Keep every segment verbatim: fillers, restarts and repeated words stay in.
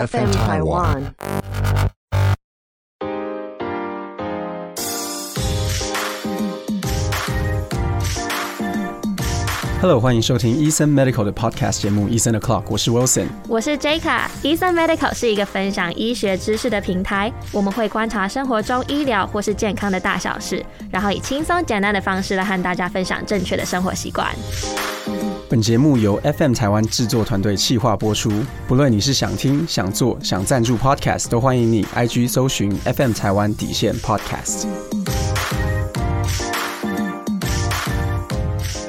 F M Taiwan。Hello， 欢迎收听 Eason Medical 的 Podcast 节目 Eason O'Clock， 我是 Wilson， 我是 Jeka。Eason Medical 是一个分享医学知识的平台，我们会观察生活中医疗或是健康的大小事，然后以轻松简单的方式来和大家分享正确的生活习惯。本节目由 F M 台湾制作团队企划播出，不论你是想听、想做、想赞助 Podcast， 都欢迎你 I G 搜寻 F M 台湾底线 Podcast。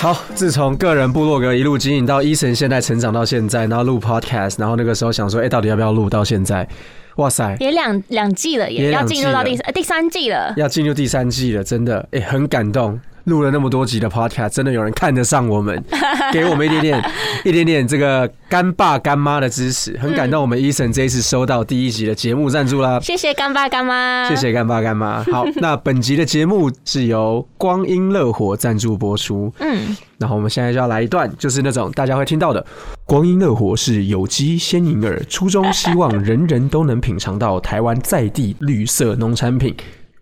好，自从个人部落格一路经营到Eason现在成长到现在，然后录 podcast， 然后那个时候想说，哎、欸，到底要不要录？到现在，哇塞，也两两季了，也要进入到第三、呃、第三季了，要进入第三季了，真的，哎、欸，很感动。录了那么多集的 podcast， 真的有人看得上我们，给我们一点点、一点点这个干爸干妈的支持，很感动。我们Eason这一次收到第一集的节目赞助啦，谢谢干爸干妈，谢谢干爸干妈。好，那本集的节目是由光阴乐活赞助播出。嗯，然后我们现在就要来一段，就是那种大家会听到的。光阴乐活是有机鲜银耳，初衷希望人人都能品尝到台湾在地绿色农产品。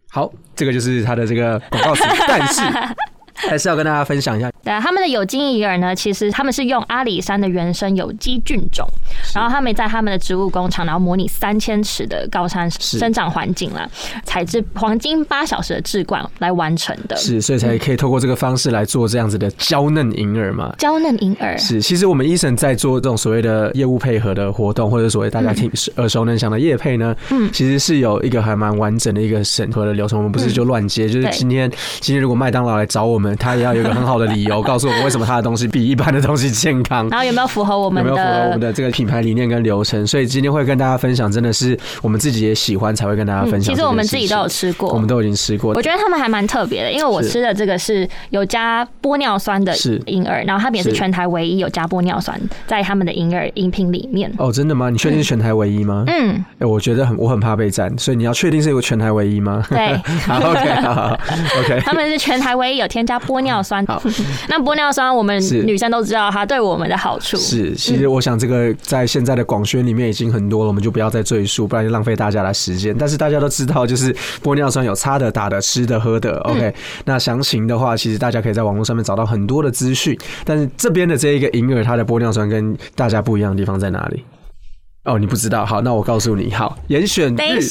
好，这个就是他的这个广告词，但是还是要跟大家分享一下。对、啊，他们的有机银耳呢，其实他们是用阿里山的原生有机菌种，然后他们在他们的植物工厂，然后模拟三千尺的高山生长环境啦，采制黄金八小时的制罐来完成的。是，所以才可以透过这个方式来做这样子的娇嫩银耳嘛。娇嫩银耳是，其实我们Eason在做这种所谓的业务配合的活动，或者所谓大家听耳熟能详的业配呢，嗯，其实是有一个还蛮完整的一个审核的流程，我们不是就乱接，嗯、就是今天今天如果麦当劳来找我们。他也要有一个很好的理由告诉我们为什么他的东西比一般的东西健康，然后有没有符合我们的有没有符合我们的这个品牌理念跟流程？所以今天会跟大家分享，真的是我们自己也喜欢才会跟大家分享、嗯。其实我们自己都有吃过，我们都已经吃过。我觉得他们还蛮特别的，因为我吃的这个是有加玻尿酸的银耳，然后他们也是全台唯一有加玻尿酸在他们的银耳饮品里面。哦，真的吗？你确定是全台唯一吗？嗯，嗯欸、我觉得很我很怕被赞，所以你要确定是有全台唯一吗？对，好 ，OK， 好, 好 ，OK， 他们是全台唯一有添加玻尿酸，那玻尿酸我们女生都知道它对我们的好处。是，其实我想这个在现在的广宣里面已经很多了，我们就不要再赘述，不然就浪费大家的时间。但是大家都知道，就是玻尿酸有擦的、打的、吃的、喝的。OK，、嗯、那详情的话，其实大家可以在网络上面找到很多的资讯。但是这边的这一个银耳，它的玻尿酸跟大家不一样的地方在哪里？哦，你不知道，好，那我告诉你，好，严选日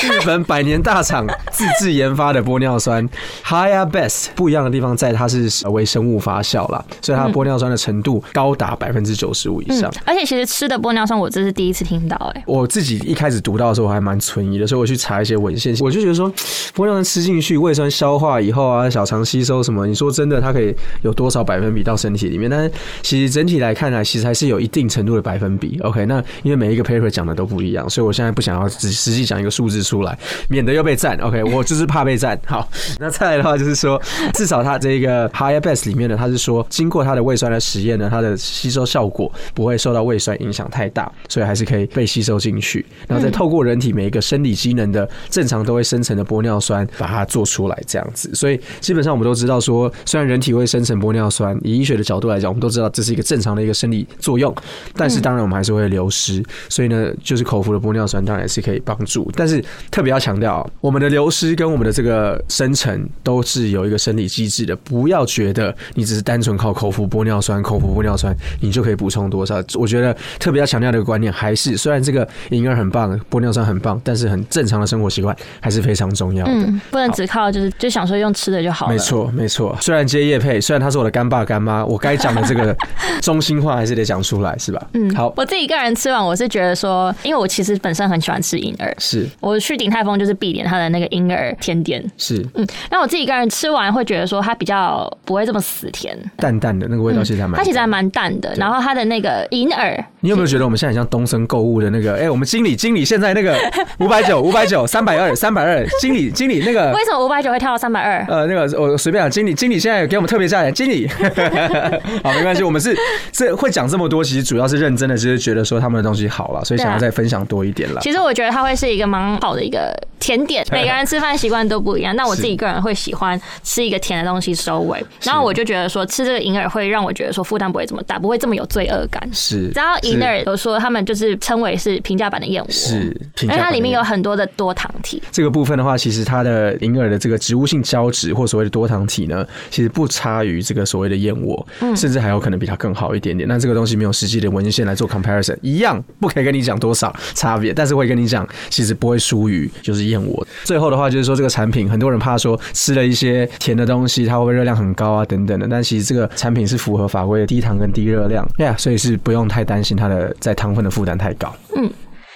日本百年大厂自制研发的玻尿酸 Higher Best， 不一样的地方在它是微生物发酵啦，所以它的玻尿酸的程度高达 百分之九十五 以上、嗯。而且其实吃的玻尿酸我这是第一次听到、欸，哎，我自己一开始读到的时候我还蛮存疑的，所以我去查一些文献，我就觉得说玻尿酸吃进去，胃酸消化以后啊，小肠吸收什么，你说真的它可以有多少百分比到身体里面？但是其实整体来看呢，其实还是有一定程度的百分比。OK， 那因为每一个paper 讲的都不一样，所以我现在不想要实际讲一个数字出来，免得又被赞。OK， 我就是怕被赞。好，那再来的话就是说，至少它这个 Higher Best 里面呢，它是说经过它的胃酸的实验呢，它的吸收效果不会受到胃酸影响太大，所以还是可以被吸收进去，然后再透过人体每一个生理机能的正常都会生成的玻尿酸把它做出来这样子。所以基本上我们都知道说，虽然人体会生成玻尿酸，以医学的角度来讲，我们都知道这是一个正常的一个生理作用，但是当然我们还是会流失。所以呢，就是口服的玻尿酸当然是可以帮助，但是特别要强调，我们的流失跟我们的这个生成都是有一个生理机制的，不要觉得你只是单纯靠口服玻尿酸，口服玻尿酸你就可以补充多少。我觉得特别要强调的观念还是，虽然这个银耳很棒，玻尿酸很棒，但是很正常的生活习惯还是非常重要的，嗯，不能只靠就是就想说用吃的就好了。没错，没错。虽然接业配，虽然他是我的干爸干妈，我该讲的这个中心话还是得讲出来，是吧？嗯，好。我自己个人吃完，我是觉得。说，因为我其实本身很喜欢吃银耳，是我去鼎泰丰就是必点它的那个银耳甜点，是嗯，那我自己一个人吃完会觉得说它比较不会这么死甜，淡淡的那个味道其实还蛮、嗯，它其实还蛮淡的。然后它的那个银耳，你有没有觉得我们现在很像东森购物的那个？哎、欸，我们经理经理现在那个五百九五百九三百二三百二，经理经理那个为什么五百九会跳到三百二？呃，那个我随便讲，经理经理现在有给我们特别价钱，经理好没关系，我们是这会讲这么多，其实主要是认真的，就是觉得说他们的东西好。所以想要再分享多一点啦、啊。其实我觉得它会是一个蛮好的一个甜点，每个人吃饭习惯都不一样。那我自己个人会喜欢吃一个甜的东西收尾，然后我就觉得说吃这个银耳会让我觉得说负担不会这么大，不会这么有罪恶感。是，只要以医那有说他们就是称为是平价版的燕窝，是，因为它里面有很多的多糖体。这个部分的话，其实它的银耳的这个植物性胶质或所谓的多糖体呢，其实不差于这个所谓的燕窝，嗯，甚至还有可能比它更好一点点。那这个东西没有实际的文献来做 comparison， 一样不可以跟你讲多少差别，但是会跟你讲，其实不会输于就是燕窝。最后的话就是说，这个产品很多人怕说吃了一些甜的东西，它会不会热量很高啊等等的，但其实这个产品是符合法规的低糖跟低热量，yeah， 所以是不用太担心它的在糖分的负担太高。嗯，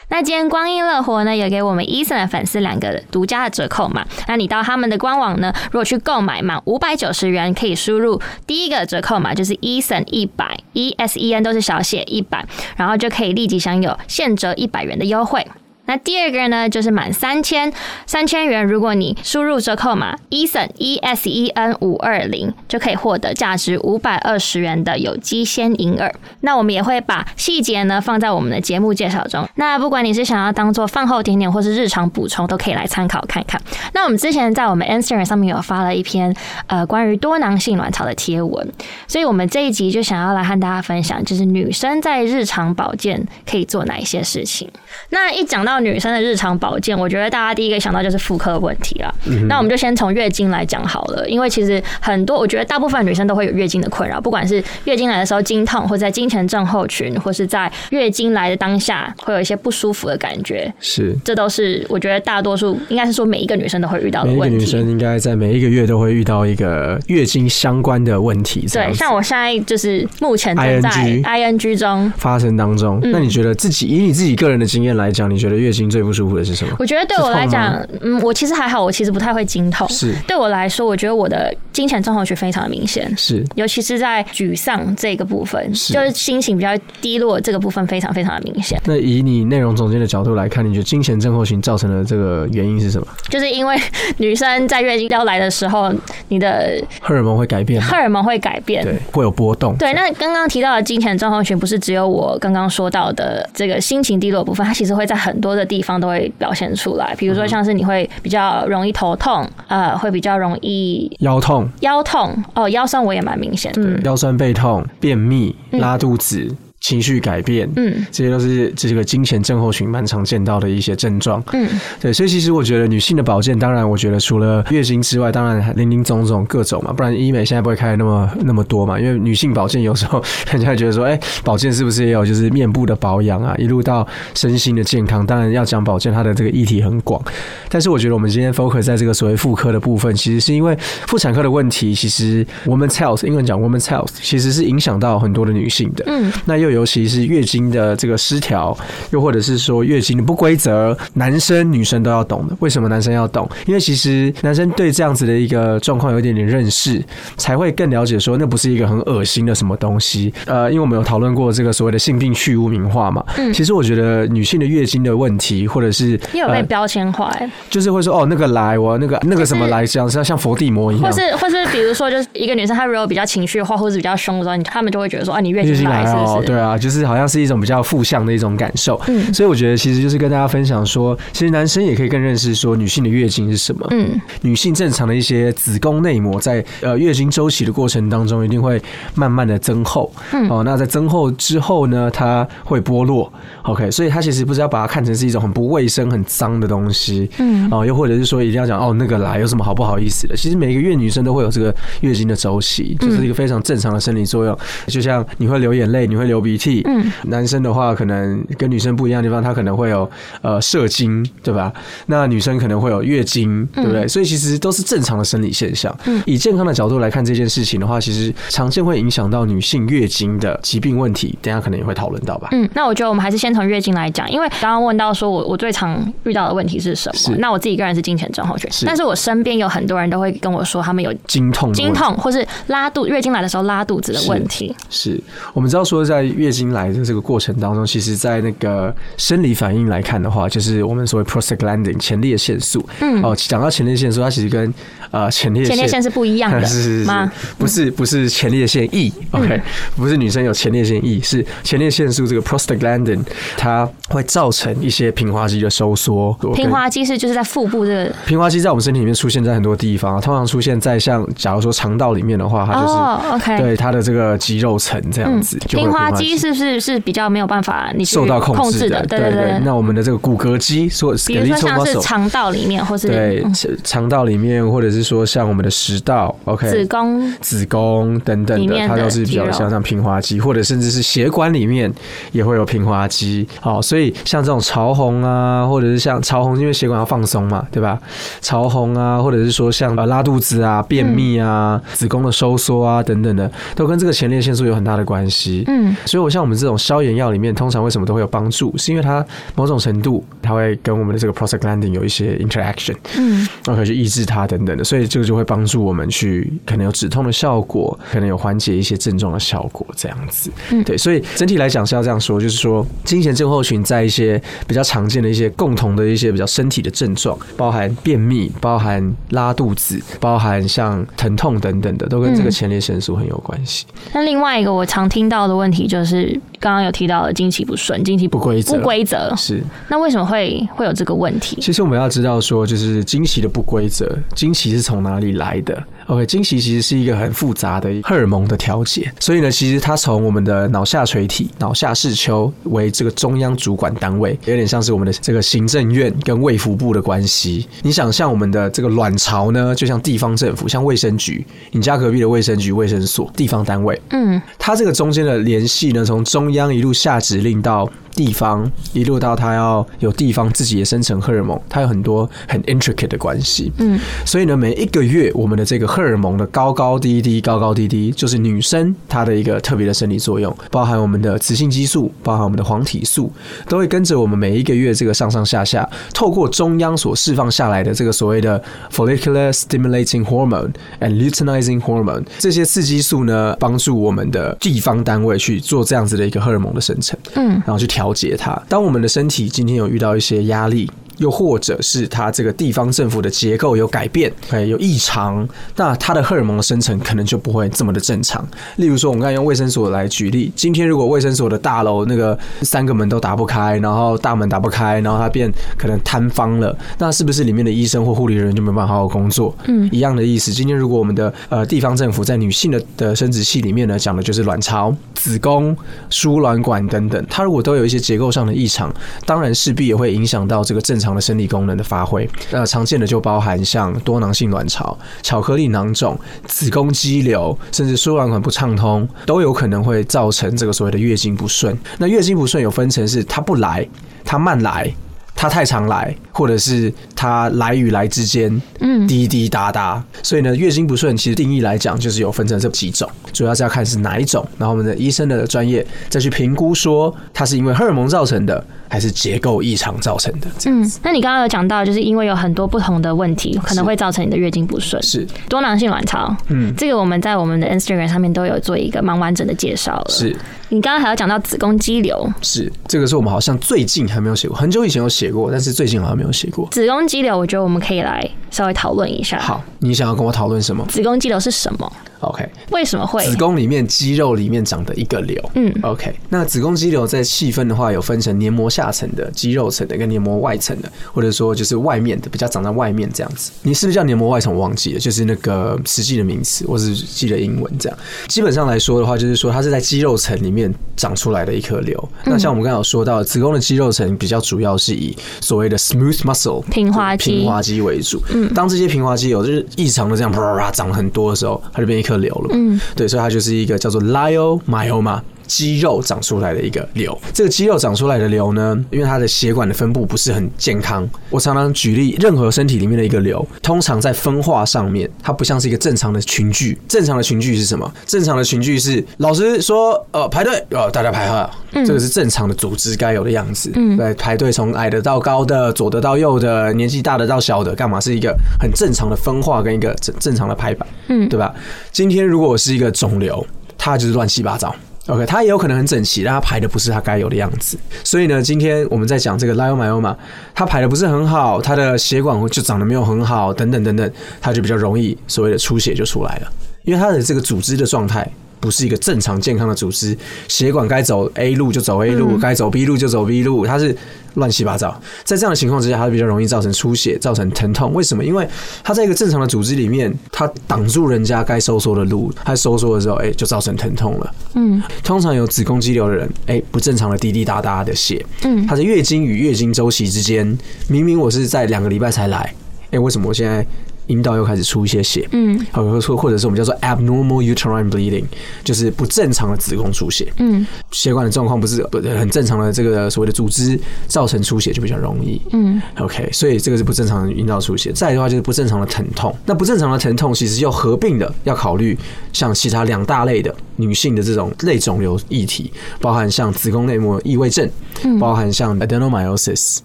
那今天光阴乐活呢也给我们 Eason 的粉丝两个独家的折扣码，那你到他们的官网呢，如果去购买满五百九十元可以输入第一个折扣码，就是 Eason 一百， E S E N 都是小写一百，然后就可以立即享有现折一百元的优惠。那第二个呢就是满三千三千元，如果你输入折扣码 Eason E S E N 五百二十 就可以获得价值五百二十元的有机鲜银耳。那我们也会把细节呢放在我们的节目介绍中，那不管你是想要当做饭后甜点或是日常补充，都可以来参考看看。那我们之前在我们 Instagram 上面有发了一篇呃关于多囊性卵巢的贴文，所以我们这一集就想要来和大家分享，就是女生在日常保健可以做哪一些事情。那一讲到女生的日常保健，我觉得大家第一个想到就是妇科问题啦，嗯，那我们就先从月经来讲好了，因为其实很多我觉得大部分女生都会有月经的困扰，不管是月经来的时候经痛，或者在经前症候群，或是在月经来的当下会有一些不舒服的感觉，是，这都是我觉得大多数应该是说每一个女生都会遇到的问题，每一个女生应该在每一个月都会遇到一个月经相关的问题。对，像我现在就是目前都在 I N G 中发生当中，嗯，那你觉得自己以你自己个人的经验来讲，你觉得月经最不舒服的是什么？我觉得对我来讲，嗯，我其实还好，我其实不太会经痛。是，对我来说，我觉得我的经前症候群非常的明显，是，尤其是在沮丧这个部分，是，就是心情比较低落这个部分非常非常的明显。那以你内容总监的角度来看，你觉得经前症候群造成的这个原因是什么？就是因为女生在月经要来的时候，你的荷尔蒙会改变，荷尔蒙会改变，对，会有波动。对，那刚刚提到的经前症候群，不是只有我刚刚说到的这个心情低落的部分，它其实会在很多多的地方都会表现出来，比如说像是你会比较容易头痛，呃，会比较容易腰痛，腰痛哦，腰酸我也蛮明显的，嗯，腰酸背痛、便秘、拉肚子。嗯，情绪改变，嗯，这些都是这个经前症候群蛮常见到的一些症状，嗯，对，所以其实我觉得女性的保健，当然我觉得除了月经之外，当然林林总总各种嘛，不然医美现在不会开的那么那么多嘛，因为女性保健有时候人家会觉得说，哎，欸，保健是不是也有就是面部的保养啊，一路到身心的健康，当然要讲保健，它的这个议题很广，但是我觉得我们今天 focus 在这个所谓妇科的部分，其实是因为妇产科的问题，其实 women's health 英文讲 women's health 其实是影响到很多的女性的，嗯，那又尤其是月经的这个失调，又或者是说月经的不规则，男生女生都要懂的。为什么男生要懂？因为其实男生对这样子的一个状况有一点点认识，才会更了解说那不是一个很恶心的什么东西。呃，因为我们有讨论过这个所谓的性病去污名化嘛，嗯，其实我觉得女性的月经的问题，或者是也有被标签化，欸呃，就是会说哦那个来我那个那个什么来，这样像佛地魔一样，或是或是比如说就是一个女生她如果比较情绪化或者比较凶的时候，他们就会觉得说啊你月经来是不是？哦，对啊，就是好像是一种比较负向的一种感受，嗯，所以我觉得其实就是跟大家分享说，其实男生也可以更认识说女性的月经是什么，嗯，女性正常的一些子宫内膜在呃月经周期的过程当中一定会慢慢的增厚，嗯，哦，那在增厚之后呢，它会剥落 ，OK， 所以它其实不是要把它看成是一种很不卫生、很脏的东西，嗯，哦，又或者是说一定要讲哦那个啦，有什么好不好意思的？其实每个月女生都会有这个月经的周期，就是一个非常正常的生理作用，嗯，就像你会流眼泪，你会流鼻涕，嗯，男生的话可能跟女生不一样的地方，他可能会有呃射精，对吧？那女生可能会有月经，对不对？嗯，所以其实都是正常的生理现象，嗯。以健康的角度来看这件事情的话，其实常见会影响到女性月经的疾病问题，等一下可能也会讨论到吧。嗯，那我觉得我们还是先从月经来讲，因为刚刚问到说我我最常遇到的问题是什么？那我自己个人是经前症候群，但是我身边有很多人都会跟我说他们有经痛、经痛或是拉肚，月经来的时候拉肚子的问题。是，是我们知道说在月经来的这个过程当中，其实在那个生理反应来看的话，就是我们所谓 prostaglandin 前列腺素，嗯，哦，讲到前列腺素，它其实跟呃前列腺前列腺是不一样的，是是是，不是不是前列腺液，嗯 ，OK， 不是女生有前列腺液，是前列腺素这个 prostaglandin 它会造成一些平滑肌的收缩。平滑肌是就是在腹部这个平滑肌在我们身体里面出现在很多地方，通常出现在像假如说肠道里面的话，它就是，oh, okay. 对它的这个肌肉层这样子，嗯，就会有平滑肌。肌是不是是比较没有办法你受到控制的？对对 对, 對。那我们的这个骨骼肌，说比如说像是肠道里面，或是对肠、嗯、道里面，或者是说像我们的食道 ，OK， 子宫、子宫等等 的, 的，它都是比较像像平滑肌，或者甚至是血管里面也会有平滑肌。好，所以像这种潮红啊，或者是像潮红，因为血管要放松嘛，对吧？潮红啊，或者是说像拉肚子啊、便秘啊、嗯、子宫的收缩啊等等的，都跟这个前列腺素有很大的关系。嗯，所以我像我们这种消炎药里面，通常为什么都会有帮助，是因为它某种程度它会跟我们的这个 prostaglandin 有一些 interaction， 嗯，然后去抑制它等等的，所以这个就会帮助我们去可能有止痛的效果，可能有缓解一些症状的效果，这样子。嗯，对，所以整体来讲是要这样说，就是说经前症候群在一些比较常见的一些共同的一些比较身体的症状，包含便秘、包含拉肚子、包含像疼痛等等的，都跟这个前列腺素很有关系。嗯，那另外一个我常听到的问题就是刚刚有提到的经期不顺、经期不规则、不规则是。那为什么会会有这个问题？其实我们要知道说，就是经期的不规则，经期是从哪里来的 ？OK， 经期其实是一个很复杂的荷尔蒙的调节，所以呢，其实它从我们的脑下垂体、脑下视丘为这个中央主管单位，有点像是我们的这个行政院跟卫福部的关系。你想像我们的这个卵巢呢，就像地方政府，像卫生局，你家隔壁的卫生局、卫生所，地方单位，嗯，它这个中间的联系呢，从中央一路下指令到地方，一路到它要有地方自己也生成荷尔蒙，它有很多很 intricate 的关系。嗯，所以呢，每一个月我们的这个荷尔蒙的高高低低、高高低低，就是女生她的一个特别的生理作用，包含我们的雌性激素，包含我们的黄体素，都会跟着我们每一个月这个上上下下，透过中央所释放下来的这个所谓的 follicular stimulating hormone and luteinizing hormone 这些刺激素呢，帮助我们的地方单位去做这样子的一个荷尔蒙的生成，嗯，然后去调。了解它。当我们的身体今天有遇到一些压力，又或者是它这个地方政府的结构有改变，有异常，那它的荷尔蒙的生成可能就不会这么的正常。例如说，我们刚才用卫生所来举例，今天如果卫生所的大楼那个三个门都打不开，然后大门打不开，然后它变可能坍方了，那是不是里面的医生或护理人员就没办法好好工作？嗯，一样的意思。今天如果我们的、呃、地方政府在女性的的生殖器里面呢，讲的就是卵巢、子宫、输卵管等等，它如果都有一些结构上的异常，当然势必也会影响到这个正常的生理功能的发挥。那常见的就包含像多囊性卵巢、巧克力囊肿、子宫肌瘤，甚至输卵管不畅通，都有可能会造成这个所谓的月经不顺。那月经不顺有分成是它不来、它慢来、它太常来，或者是它来与来之间，嗯，滴滴答答。所以呢，月经不顺其实定义来讲就是有分成这几种，主要是要看是哪一种，然后我们的医生的专业再去评估说它是因为荷尔蒙造成的，还是结构异常造成的。嗯，那你刚刚有讲到，就是因为有很多不同的问题可能会造成你的月经不顺，是多囊性卵巢，嗯，这个我们在我们的 Instagram 上面都有做一个蛮完整的介绍了。是，你刚刚还有讲到子宫肌瘤，是这个是我们好像最近还没有写过，很久以前有写。但是最近好像没有写过子宫肌瘤，我觉得我们可以来稍微讨论一下。好，你想要跟我讨论什么？子宫肌瘤是什么？OK， 为什么会子宫里面肌肉里面长的一个瘤？嗯 ，OK， 那子宫肌瘤在细分的话，有分成黏膜下层的、肌肉层的跟黏膜外层的，或者说就是外面的，比较长在外面这样子。你是不是叫黏膜外层？我忘记了，就是那个实际的名词，我只记得英文这样。基本上来说的话，就是说它是在肌肉层里面长出来的一颗瘤。嗯。那像我们刚刚有说到，子宫的肌肉层比较主要是以所谓的 smooth muscle 平滑肌、平滑肌为主。嗯。当这些平滑肌有就是异常的这样啪啪啪长很多的时候，它就变一颗。瘤了，嗯，对，所以它就是一个叫做 Leiomyoma。肌肉长出来的一个瘤，这个肌肉长出来的瘤呢，因为它的血管的分布不是很健康。我常常举例，任何身体里面的一个瘤，通常在分化上面，它不像是一个正常的群聚。正常的群聚是什么？正常的群聚是老师说，呃，排队，呃，大家排好，嗯，这个是正常的组织该有的样子。嗯，对，排队从矮的到高的，左的到右的，年纪大的到小的，干嘛是一个很正常的分化跟一个正常的排版，嗯，对吧？今天如果我是一个肿瘤，它就是乱七八糟。OK， 它也有可能很整齐，但它排的不是它该有的样子。所以呢，今天我们在讲这个 Leiomyoma， 它排的不是很好，它的血管就长得没有很好，等等等等，它就比较容易所谓的出血就出来了，因为它的这个组织的状态不是一个正常健康的组织，血管该走 A 路就走 A 路，该、嗯、走 B 路就走 B 路，它是乱七八糟。在这样的情况之下，它比较容易造成出血，造成疼痛。为什么？因为它在一个正常的组织里面，它挡住人家该收缩的路，它收缩的时候，哎、欸，就造成疼痛了。嗯，通常有子宫肌瘤的人，哎、欸，不正常的滴滴答答的血，嗯，它的月经与月经周期之间，明明我是在两个礼拜才来，哎、欸，为什么我现在？阴道又开始出一些血，嗯，或者是我们叫做 abnormal uterine bleeding， 就是不正常的子宫出血，嗯，血管的状况不是很正常的这个所谓的组织造成出血就比较容易，嗯 ，OK， 所以这个是不正常的阴道出血。再来的话就是不正常的疼痛，那不正常的疼痛其实又合并的要考虑像其他两大类的女性的这种类肿瘤议题，包含像子宫内膜异位症，嗯，包含像 adenomyosis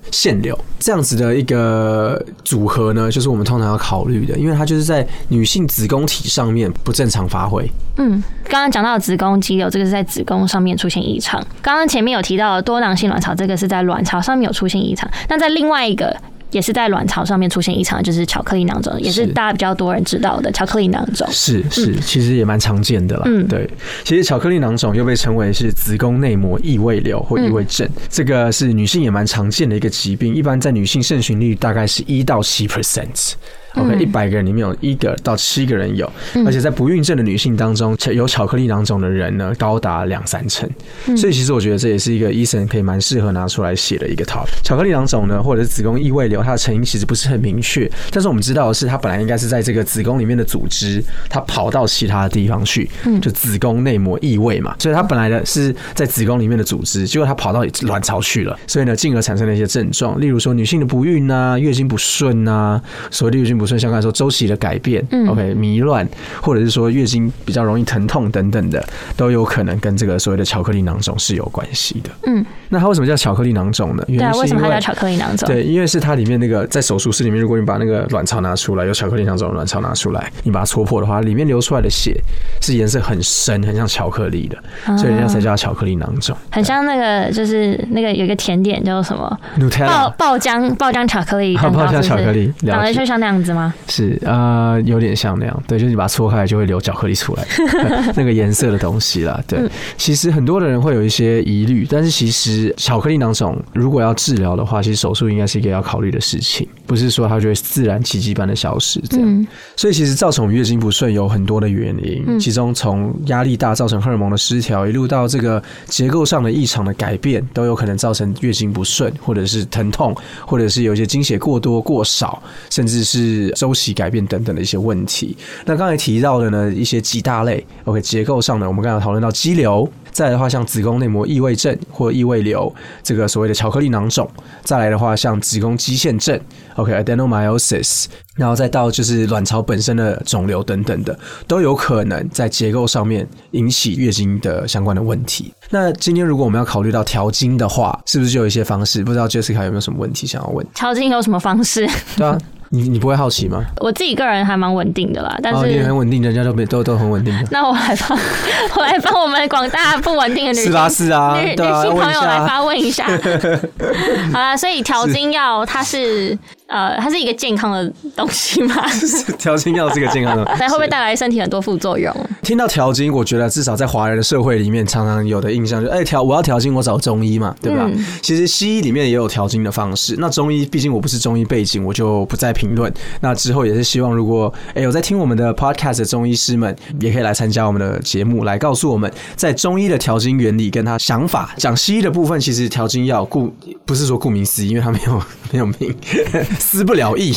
腺瘤这样子的一个组合呢，就是我们通常要考虑。因为它就是在女性子宫体上面不正常发挥。嗯，刚刚讲到的子宫肌瘤，这个是在子宫上面出现异常。刚刚前面有提到的多囊性卵巢，这个是在卵巢上面有出现异常。那在另外一个也是在卵巢上面出现异常，就是巧克力囊肿，也是大家比较多人知道的巧克力囊肿。是是，其实也蛮常见的啦。嗯，对，其实巧克力囊肿又被称为是子宫内膜异位瘤或异位症，嗯，这个是女性也蛮常见的一个疾病，一般在女性盛行率大概是一到七 percent。OK， 一百个人里面有一个到七个人有，嗯，而且在不孕症的女性当中，有巧克力囊肿的人呢，高达两三成。嗯，所以其实我觉得这也是一个医生可以蛮适合拿出来写的一个 topic。巧克力囊肿呢，或者是子宫异位瘤，它的成因其实不是很明确，但是我们知道的是，它本来应该是在这个子宫里面的组织，它跑到其他的地方去，就子宫内膜异位嘛，所以它本来的是在子宫里面的组织，结果它跑到卵巢去了，所以呢，进而产生了一些症状，例如说女性的不孕啊，月经不顺啊，所谓月经不顺。不顺，像刚才说周期的改变，嗯 ，OK， 迷乱，或者是说月经比较容易疼痛等等的，都有可能跟这个所谓的巧克力囊肿是有关系的。嗯，那它为什么叫巧克力囊肿呢？对啊，为什么它叫巧克力囊肿？对，因为是它里面那个在手术室里面，如果你把那个卵巢拿出来，有巧克力囊肿的卵巢拿出来，你把它戳破的话，里面流出来的血是颜色很深，很像巧克力的，啊，所以人家才叫它巧克力囊肿。很像那个就是那个有一个甜点叫什么 Nutella， 爆浆爆浆巧克力蛋糕，爆浆巧克力，长得就像那样子。是呃，有点像那样，对，就是你把它搓开来就会流巧克力出来，那个颜色的东西啦。对，其实很多的人会有一些疑虑，但是其实巧克力囊肿如果要治疗的话，其实手术应该是一个要考虑的事情，不是说它就会自然奇迹般的消失这样。嗯，所以其实造成我们月经不顺有很多的原因，嗯，其中从压力大造成荷尔蒙的失调，一路到这个结构上的异常的改变，都有可能造成月经不顺，或者是疼痛，或者是有一些经血过多过少，甚至是周期改变等等的一些问题。那刚才提到的呢，一些几大类 OK， 结构上呢，我们刚才讨论到肌瘤，再来的话像子宫内膜异位症或异位瘤，这个所谓的巧克力囊肿，再来的话像子宫肌腺症 OK adenomyosis， 然后再到就是卵巢本身的肿瘤等等的，都有可能在结构上面引起月经的相关的问题。那今天如果我们要考虑到调经的话，是不是就有一些方式？不知道 Jessica 有没有什么问题想要问？调经有什么方式？对啊，你你不会好奇吗？我自己个人还蛮稳定的啦，但是，哦，你很稳定，人家都都都很稳定的。那我来帮，我来帮我们广大不稳定的女性，是吧？是啊，女性，啊，朋友来发问一下。好啦，所以调经药它是。呃，它是一个健康的东西吗？调经药是一个健康的东西，但会不会带来身体很多副作用？听到调经，我觉得至少在华人的社会里面，常常有的印象就是，哎、欸，调我要调经，我找中医嘛，对吧？嗯，其实西医里面也有调经的方式。那中医，毕竟我不是中医背景，我就不再评论。那之后也是希望，如果哎、欸、有在听我们的 podcast 的中医师们，也可以来参加我们的节目，来告诉我们在中医的调经原理跟他想法。讲西医的部分，其实调经药顾不是说顾名思义，因为它没有没有名。思不了意，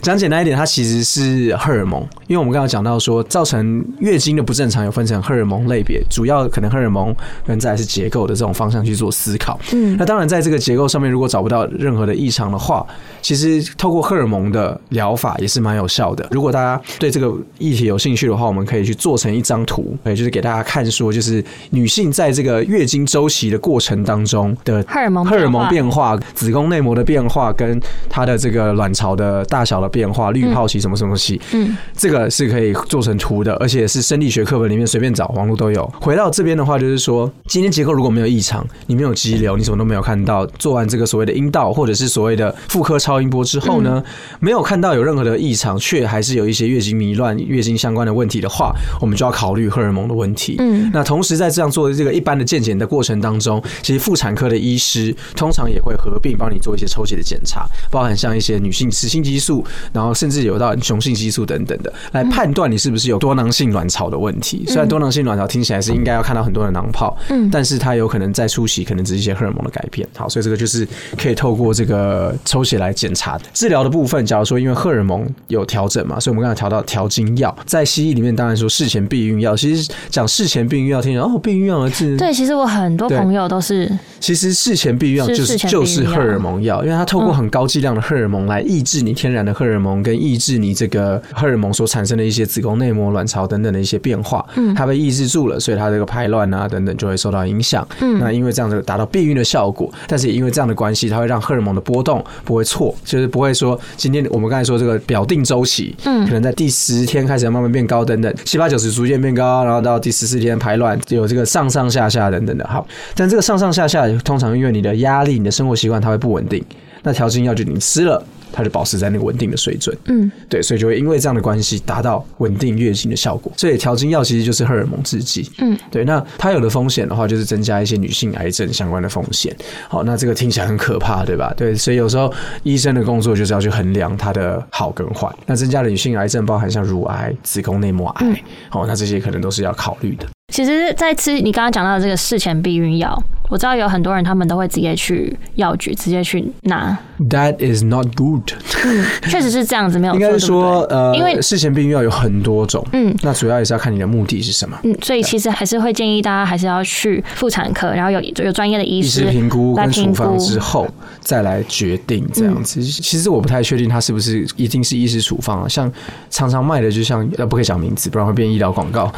讲简单一点，它其实是荷尔蒙，因为我们刚刚讲到说，造成月经的不正常有分成荷尔蒙类别，主要可能荷尔蒙跟再来是结构的这种方向去做思考。嗯，那当然在这个结构上面，如果找不到任何的异常的话，其实透过荷尔蒙的疗法也是蛮有效的。如果大家对这个议题有兴趣的话，我们可以去做成一张图，也就是给大家看说，就是女性在这个月经周期的过程当中的荷尔蒙变化、子宫内膜的变化跟她的这个。个卵巢的大小的变化，滤泡期什么什么期，嗯，这个是可以做成图的，而且是生理学课本里面随便找，网络都有。回到这边的话，就是说今天结构如果没有异常，你没有肌瘤，你什么都没有看到，做完这个所谓的阴道或者是所谓的妇科超音波之后呢，嗯，没有看到有任何的异常，却还是有一些月经迷乱、月经相关的问题的话，我们就要考虑荷尔蒙的问题。嗯，那同时在这样做的这个一般的健检的过程当中，其实妇产科的医师通常也会合并帮你做一些抽血的检查，包含像一些女性雌性激素，然后甚至有到雄性激素等等的，来判断你是不是有多囊性卵巢的问题。嗯，虽然多囊性卵巢听起来是应该要看到很多的囊泡，嗯，但是它有可能在初期可能只是一些荷尔蒙的改变。好，所以这个就是可以透过这个抽血来检查的。治疗的部分，假如说因为荷尔蒙有调整嘛，所以我们刚才调到调经药，在西医里面当然说事前避孕药。其实讲事前避孕药，听起来哦，避孕药的治对，其实我很多朋友都是，其实事前避孕药就是就是荷尔蒙药，因为它透过很高剂量的荷尔蒙来抑制你天然的荷尔蒙，跟抑制你这个荷尔蒙所产生的一些子宫内膜、卵巢等等的一些变化，嗯，它被抑制住了，所以它这个排卵啊等等就会受到影响。嗯，那因为这样子达到避孕的效果，但是也因为这样的关系，它会让荷尔蒙的波动不会错，就是不会说今天我们刚才说这个表定周期，嗯，可能在第十天开始慢慢变高等等，七八九十逐渐变高，然后到第十四天排卵有这个上上下下等等的。好，但这个上上下下通常因为你的压力、你的生活习惯，它会不稳定。那调经药就你吃了，它就保持在那个稳定的水准，嗯，对，所以就会因为这样的关系达到稳定月经的效果。所以调经药其实就是荷尔蒙制剂，嗯，对。那它有的风险的话，就是增加一些女性癌症相关的风险。好，那这个听起来很可怕，对吧？对，所以有时候医生的工作就是要去衡量它的好跟坏。那增加了女性癌症，包含像乳癌、子宫内膜癌，嗯，好，那这些可能都是要考虑的。其实在吃你刚刚讲到的这个事前避孕药，我知道有很多人他们都会直接去药局直接去拿。That is not good 、嗯。确实是这样子，没有错。应该是说，呃，因为事前避孕药有很多种，嗯，那主要也是要看你的目的是什么。嗯，所以其实还是会建议大家还是要去妇产科，然后有有专业的医师评估跟处方之后再来决定这样子。嗯，其实我不太确定它是不是一定是医师处方啊，像常常卖的就像不可以讲名字，不然会变医疗广告。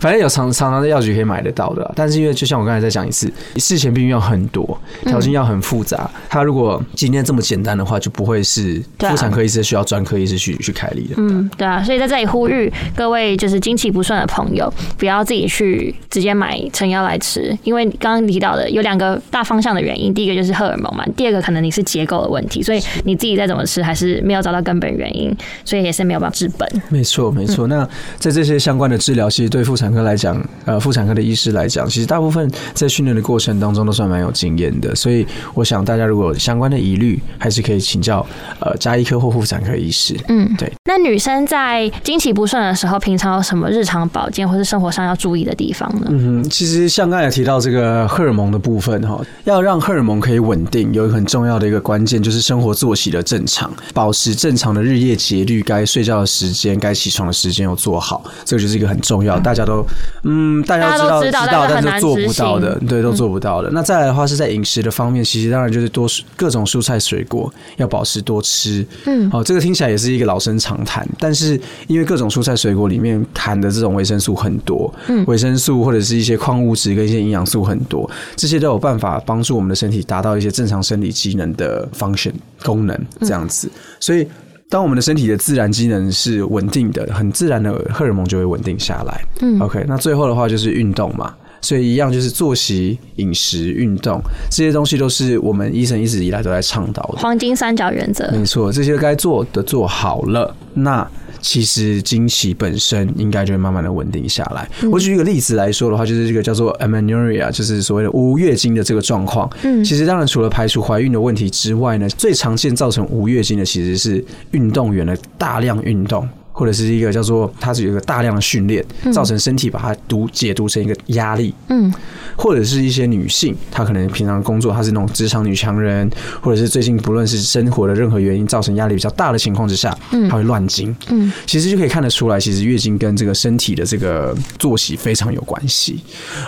反正有常常在药局可以买得到的，但是因为就像我刚才再讲一次，事前避孕药很多，调经药很复杂，嗯，它如果今天这么简单的话，就不会是妇产科医师需要专科医师去去开立的。嗯，对啊，所以在这里呼吁各位就是经期不顺的朋友，不要自己去直接买成药来吃，因为刚刚提到的有两个大方向的原因，第一个就是荷尔蒙嘛，第二个可能你是结构的问题，所以你自己再怎么吃还是没有找到根本原因，所以也是没有办法治本。没错，没错。嗯，那在这些相关的治疗，其实对妇产科来讲，呃，妇产科的医师来讲，其实大部分在训练的过程当中都算蛮有经验的，所以我想大家如果有相关的疑虑，还是可以请教呃家医科或妇产科医师。嗯，对。那女生在经期不顺的时候，平常有什么日常保健或是生活上要注意的地方呢？嗯，其实像刚才提到这个荷尔蒙的部分哈，要让荷尔蒙可以稳定，有一个很重要的一个关键就是生活作息的正常，保持正常的日夜节律，该睡觉的时间、该起床的时间要做好，这个就是一个很重要。大家都嗯，大家都知道，知道，但是做不到的，对，都做不到的。嗯，那再来的话是在饮食的方面，其实当然就是多各种蔬菜水果要保持多吃。嗯，哦，这个听起来也是一个老生常谈，但是因为各种蔬菜水果里面含的这种维生素很多，嗯，维生素或者是一些矿物质跟一些营养素很多，这些都有办法帮助我们的身体达到一些正常生理机能的 function 功能这样子，嗯，所以。当我们的身体的自然机能是稳定的，很自然的荷尔蒙就会稳定下来。嗯 ，OK， 那最后的话就是运动嘛。所以一样就是作息、饮食、运动，这些东西都是我们Eason一直以来都在倡导的黄金三角原则。没错，这些该做的做好了，那其实经期本身应该就会慢慢的稳定下来。嗯，我举一个例子来说的话，就是这个叫做 amenorrhea， 就是所谓的无月经的这个状况。嗯，其实当然除了排除怀孕的问题之外呢，最常见造成无月经的其实是运动员的大量运动。或者是一个叫做它是有一个大量的训练，造成身体把它读解读成一个压力，嗯，或者是一些女性，她可能平常工作她是那种职场女强人，或者是最近不论是生活的任何原因造成压力比较大的情况之下，嗯，她会乱经，嗯，其实就可以看得出来，其实月经跟这个身体的这个作息非常有关系。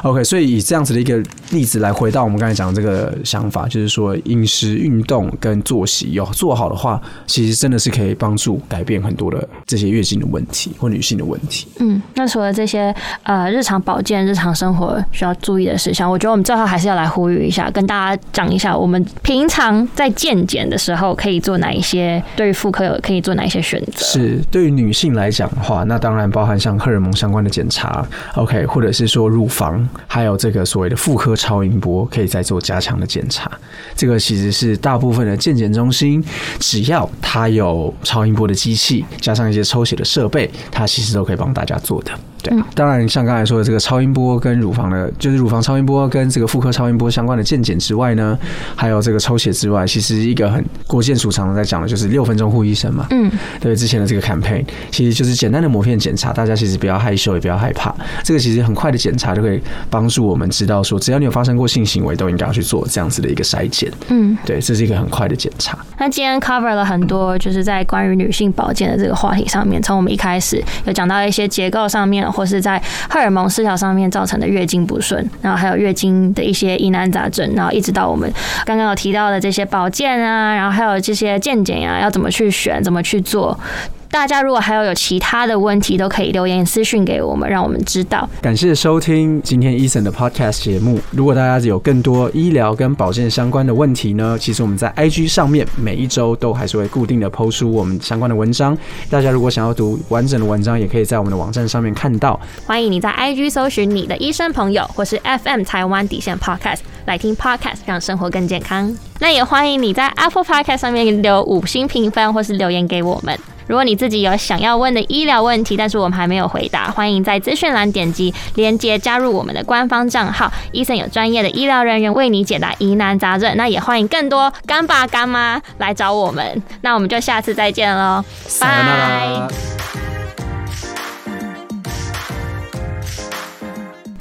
OK， 所以以这样子的一个例子来回到我们刚才讲的这个想法，就是说饮食、运动跟作息有做好的话，其实真的是可以帮助改变很多的这些月月经的问题或女性的问题。嗯，那除了这些呃日常保健、日常生活需要注意的事项，我觉得我们最后还是要来呼吁一下，跟大家讲一下，我们平常在健检的时候可以做哪一些，对于妇科有可以做哪一些选择？是对于女性来讲的话，那当然包含像荷尔蒙相关的检查 ，OK， 或者是说乳房，还有这个所谓的妇科超音波，可以再做加强的检查。这个其实是大部分的健检中心，只要它有超音波的机器，加上一些抽血的设备，它其实都可以帮大家做的。对，嗯、当然像刚才说的这个超音波跟乳房的，就是乳房超音波跟这个妇科超音波相关的健检之外呢，还有这个抽血之外，其实一个很国健署常常在讲的就是六分钟护医生嘛。嗯，对，之前的这个 campaign 其实就是简单的抹片检查，大家其实不要害羞也不要害怕，这个其实很快的检查就可以帮助我们知道说，只要你有发生过性行为，都应该要去做这样子的一个筛检。嗯，对，这是一个很快的检查。那今天 cover 了很多，就是在关于女性保健的这个话题上面，从我们一开始有讲到一些结构上面，或是在荷尔蒙失调上面造成的月经不顺，然后还有月经的一些疑难杂症，然后一直到我们刚刚有提到的这些保健啊，然后还有这些健检啊，要怎么去选，怎么去做。大家如果还有有其他的问题，都可以留言私讯给我们，让我们知道。感谢收听今天 Eason 的 podcast 节目。如果大家有更多医疗跟保健相关的问题呢，其实我们在 I G 上面每一周都还是会固定的 po 出我们相关的文章。大家如果想要读完整的文章，也可以在我们的网站上面看到。欢迎你在 I G 搜寻你的医生朋友，或是 F M 台湾底线 podcast 来听 podcast， 让生活更健康。那也欢迎你在 Apple Podcast 上面留五星评分，或是留言给我们。如果你自己有想要问的医疗问题，但是我们还没有回答，欢迎在资讯栏点击连结加入我们的官方账号，医生有专业的医疗人员为你解答疑难杂症。那也欢迎更多干爸干妈来找我们，那我们就下次再见咯，拜。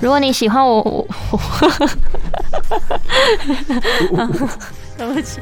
如果你喜欢我，我我对不起。